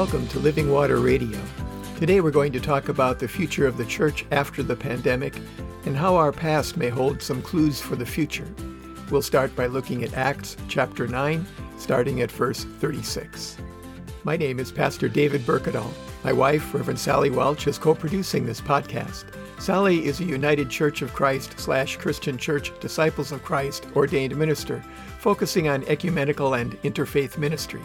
Welcome to Living Water Radio. Today we're going to talk about the future of the church after the pandemic and how our past may hold some clues for the future. We'll start by looking at Acts chapter 9, starting at verse 36. My name is Pastor David Burkadall. My wife, Reverend Sally Welch, is co-producing this podcast. Sally is a United Church of Christ / Christian Church Disciples of Christ ordained minister, focusing on ecumenical and interfaith ministry.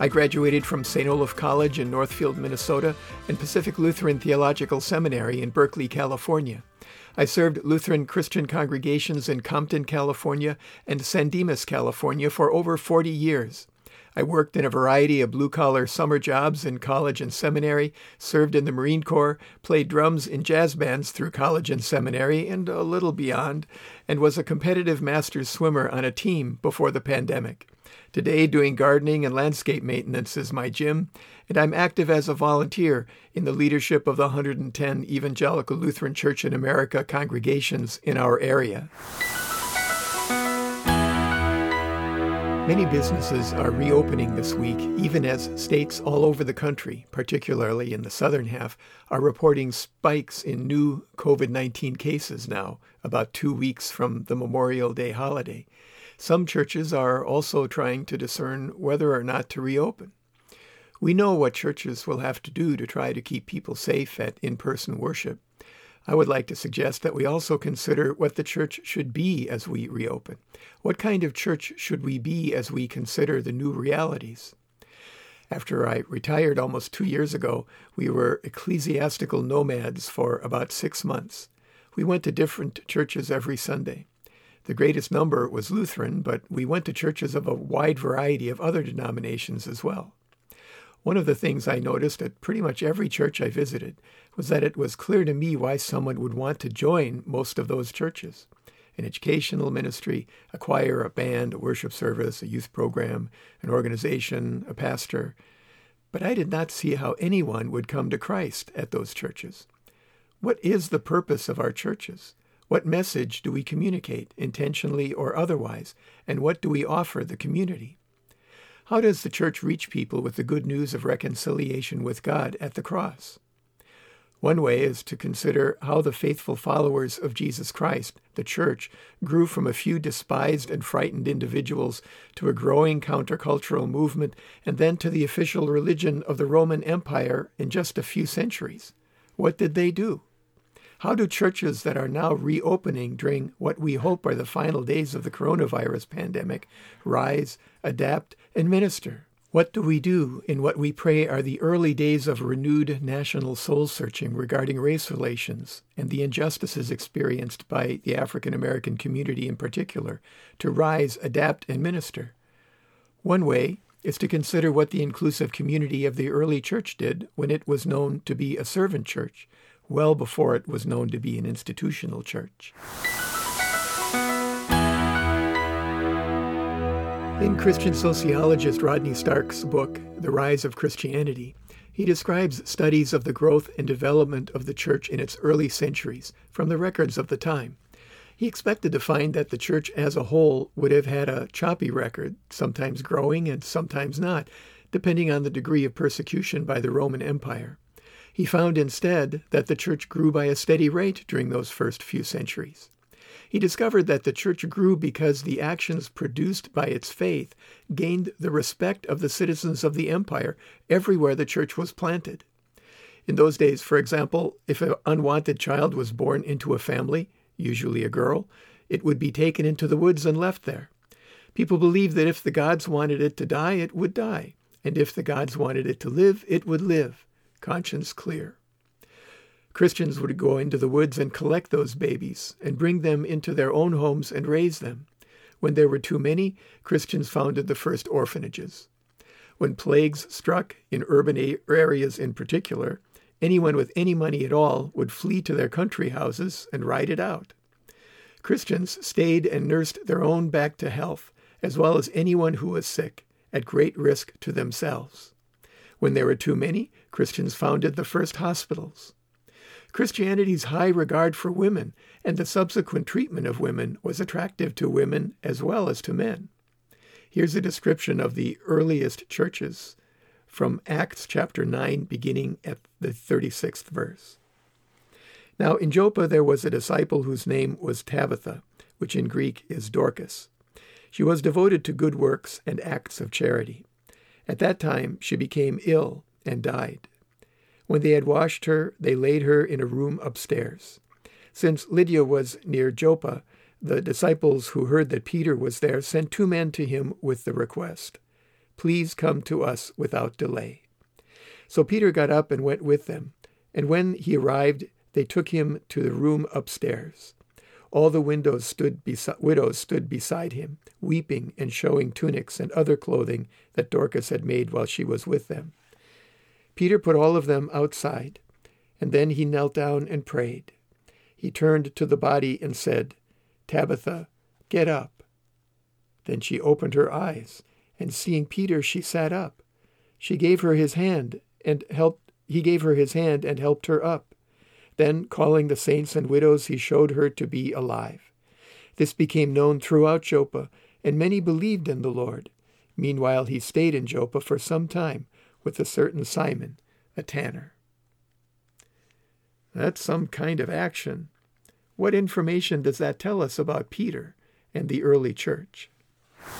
I graduated from St. Olaf College in Northfield, Minnesota, and Pacific Lutheran Theological Seminary in Berkeley, California. I served Lutheran Christian congregations in Compton, California, and San Dimas, California, for over 40 years. I worked in a variety of blue-collar summer jobs in college and seminary, served in the Marine Corps, played drums in jazz bands through college and seminary, and a little beyond, and was a competitive masters swimmer on a team before the pandemic. Today, doing gardening and landscape maintenance is my gym, and I'm active as a volunteer in the leadership of the 110 Evangelical Lutheran Church in America congregations in our area. Many businesses are reopening this week, even as states all over the country, particularly in the southern half, are reporting spikes in new COVID-19 cases now, about 2 weeks from the Memorial Day holiday. Some churches are also trying to discern whether or not to reopen. We know what churches will have to do to try to keep people safe at in-person worship. I would like to suggest that we also consider what the church should be as we reopen. What kind of church should we be as we consider the new realities? After I retired almost 2 years ago, we were ecclesiastical nomads for about 6 months. We went to different churches every Sunday. The greatest number was Lutheran, but we went to churches of a wide variety of other denominations as well. One of the things I noticed at pretty much every church I visited was that it was clear to me why someone would want to join most of those churches: an educational ministry, a choir, a band, a worship service, a youth program, an organization, a pastor. But I did not see how anyone would come to Christ at those churches. What is the purpose of our churches? What message do we communicate, intentionally or otherwise, and what do we offer the community? How does the church reach people with the good news of reconciliation with God at the cross? One way is to consider how the faithful followers of Jesus Christ, the church, grew from a few despised and frightened individuals to a growing countercultural movement and then to the official religion of the Roman Empire in just a few centuries. What did they do? How do churches that are now reopening during what we hope are the final days of the coronavirus pandemic rise, adapt, and minister? What do we do in what we pray are the early days of renewed national soul-searching regarding race relations and the injustices experienced by the African-American community in particular, to rise, adapt, and minister? One way is to consider what the inclusive community of the early church did when it was known to be a servant church, well before it was known to be an institutional church. In Christian sociologist Rodney Stark's book, The Rise of Christianity, he describes studies of the growth and development of the church in its early centuries from the records of the time. He expected to find that the church as a whole would have had a choppy record, sometimes growing and sometimes not, depending on the degree of persecution by the Roman Empire. He found instead that the church grew by a steady rate during those first few centuries. He discovered that the church grew because the actions produced by its faith gained the respect of the citizens of the empire everywhere the church was planted. In those days, for example, if an unwanted child was born into a family, usually a girl, it would be taken into the woods and left there. People believed that if the gods wanted it to die, it would die, and if the gods wanted it to live, it would live. Conscience clear. Christians would go into the woods and collect those babies and bring them into their own homes and raise them. When there were too many, Christians founded the first orphanages. When plagues struck, in urban areas in particular, anyone with any money at all would flee to their country houses and ride it out. Christians stayed and nursed their own back to health, as well as anyone who was sick, at great risk to themselves. When there were too many, Christians founded the first hospitals. Christianity's high regard for women and the subsequent treatment of women was attractive to women as well as to men. Here's a description of the earliest churches. from Acts chapter 9, beginning at the 36th verse. Now in Joppa there was a disciple whose name was Tabitha, which in Greek is Dorcas. She was devoted to good works and acts of charity. At that time she became ill and died. When they had washed her, they laid her in a room upstairs. Since Lydia was near Joppa, the disciples who heard that Peter was there sent two men to him with the request, "Please come to us without delay." So Peter got up and went with them, and when he arrived, they took him to the room upstairs. All the widows stood beside him, weeping and showing tunics and other clothing that Dorcas had made while she was with them. Peter put all of them outside, and then he knelt down and prayed. He turned to the body and said, "Tabitha, get up." Then she opened her eyes, and seeing Peter, she sat up. He gave her his hand and helped her up. Then, calling the saints and widows, he showed her to be alive. This became known throughout Joppa, and many believed in the Lord. Meanwhile, he stayed in Joppa for some time with a certain Simon, a tanner. That's some kind of action. What information does that tell us about Peter and the early church? The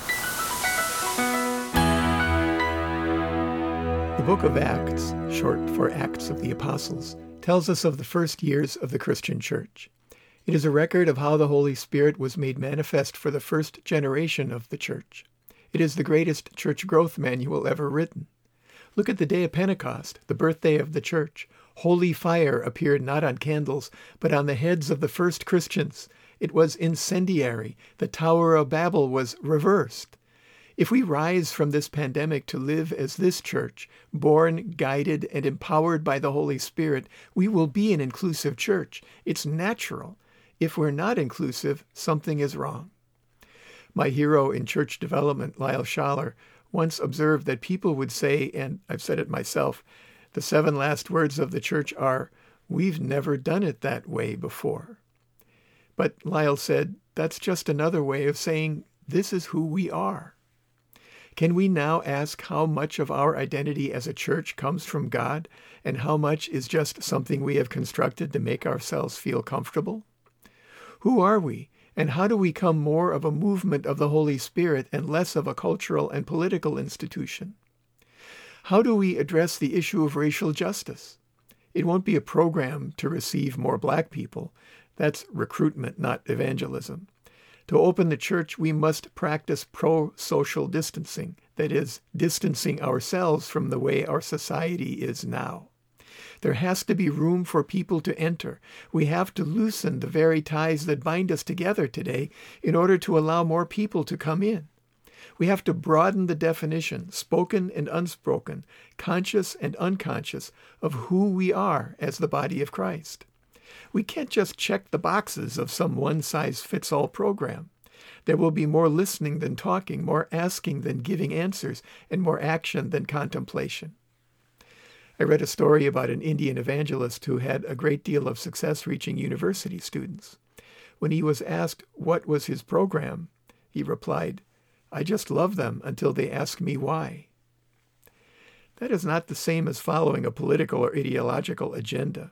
book of Acts, short for Acts of the Apostles, tells us of the first years of the Christian church. It is a record of how the Holy Spirit was made manifest for the first generation of the church. It is the greatest church growth manual ever written. Look at the day of Pentecost, the birthday of the church. Holy fire appeared not on candles, but on the heads of the first Christians. It was incendiary. The Tower of Babel was reversed. If we rise from this pandemic to live as this church, born, guided, and empowered by the Holy Spirit, we will be an inclusive church. It's natural. If we're not inclusive, something is wrong. My hero in church development, Lyle Schaller, once observed that people would say, and I've said it myself, the seven last words of the church are, "We've never done it that way before." But Lyle said, that's just another way of saying, this is who we are. Can we now ask how much of our identity as a church comes from God and how much is just something we have constructed to make ourselves feel comfortable? Who are we, and how do we become more of a movement of the Holy Spirit and less of a cultural and political institution? How do we address the issue of racial justice? It won't be a program to receive more black people. That's recruitment, not evangelism. To open the church, we must practice pro-social distancing, that is, distancing ourselves from the way our society is now. There has to be room for people to enter. We have to loosen the very ties that bind us together today in order to allow more people to come in. We have to broaden the definition, spoken and unspoken, conscious and unconscious, of who we are as the body of Christ. We can't just check the boxes of some one-size-fits-all program. There will be more listening than talking, more asking than giving answers, and more action than contemplation. I read a story about an Indian evangelist who had a great deal of success reaching university students. When he was asked what was his program, he replied, "I just love them until they ask me why." That is not the same as following a political or ideological agenda,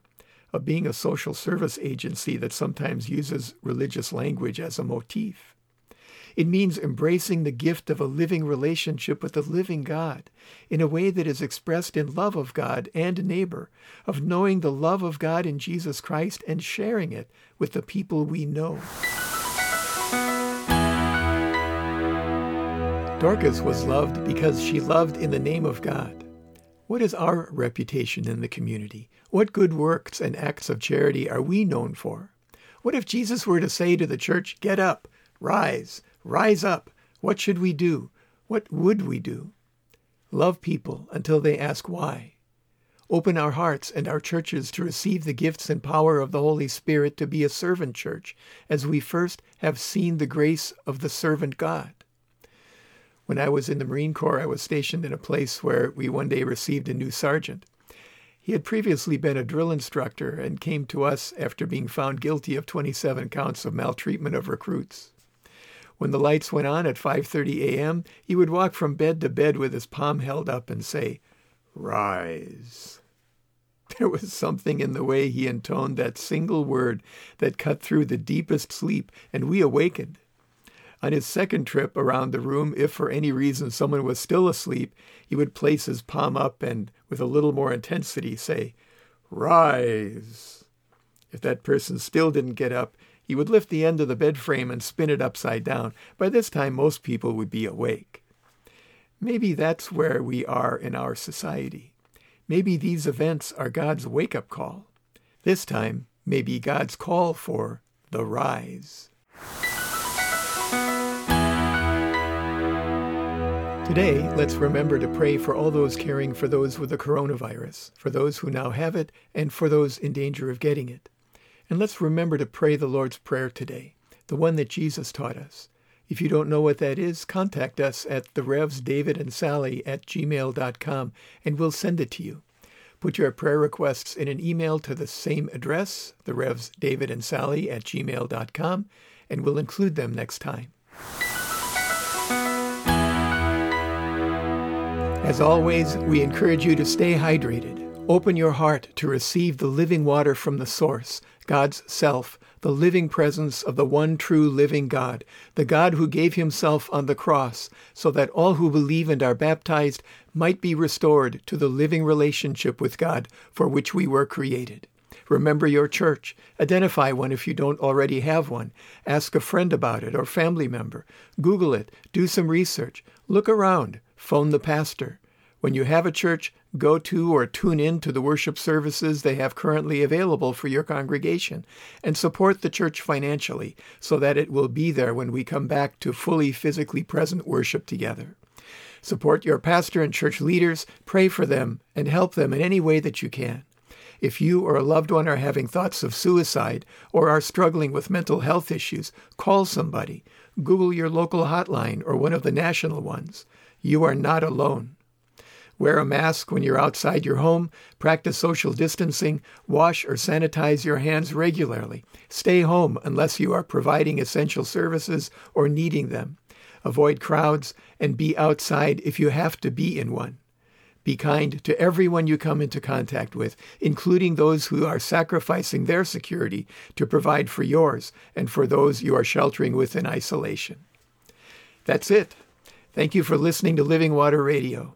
of being a social service agency that sometimes uses religious language as a motif. It means embracing the gift of a living relationship with the living God in a way that is expressed in love of God and neighbor, of knowing the love of God in Jesus Christ and sharing it with the people we know. Dorcas was loved because she loved in the name of God. What is our reputation in the community? What good works and acts of charity are we known for? What if Jesus were to say to the church, "Get up, rise up. What should we do? What would we do?" Love people until they ask why. Open our hearts and our churches to receive the gifts and power of the Holy Spirit to be a servant church, as we first have seen the grace of the servant God. When I was in the Marine Corps, I was stationed in a place where we one day received a new sergeant. He had previously been a drill instructor and came to us after being found guilty of 27 counts of maltreatment of recruits. When the lights went on at 5:30 a.m., he would walk from bed to bed with his palm held up and say, Rise. There was something in the way he intoned that single word that cut through the deepest sleep, and we awakened. On his second trip around the room, if for any reason someone was still asleep, he would place his palm up and, with a little more intensity, say, Rise. If that person still didn't get up, he would lift the end of the bed frame and spin it upside down. By this time, most people would be awake. Maybe that's where we are in our society. Maybe these events are God's wake-up call. This time, maybe God's call for the rise. Today, let's remember to pray for all those caring for those with the coronavirus, for those who now have it, and for those in danger of getting it. And let's remember to pray the Lord's Prayer today, the one that Jesus taught us. If you don't know what that is, contact us at therevsdavidandsally@gmail.com, and we'll send it to you. Put your prayer requests in an email to the same address, therevsdavidandsally@gmail.com, and we'll include them next time. As always, we encourage you to stay hydrated. Open your heart to receive the living water from the source, God's self, the living presence of the one true living God, the God who gave himself on the cross so that all who believe and are baptized might be restored to the living relationship with God for which we were created. Remember your church. Identify one if you don't already have one. Ask a friend about it or family member. Google it. Do some research. Look around. Phone the pastor. When you have a church, go to or tune in to the worship services they have currently available for your congregation, and support the church financially so that it will be there when we come back to fully physically present worship together. Support your pastor and church leaders, pray for them, and help them in any way that you can. If you or a loved one are having thoughts of suicide or are struggling with mental health issues, call somebody. Google your local hotline or one of the national ones. You are not alone. Wear a mask when you're outside your home, practice social distancing, wash or sanitize your hands regularly, stay home unless you are providing essential services or needing them, avoid crowds, and be outside if you have to be in one. Be kind to everyone you come into contact with, including those who are sacrificing their security to provide for yours and for those you are sheltering with in isolation. That's it. Thank you for listening to Living Water Radio.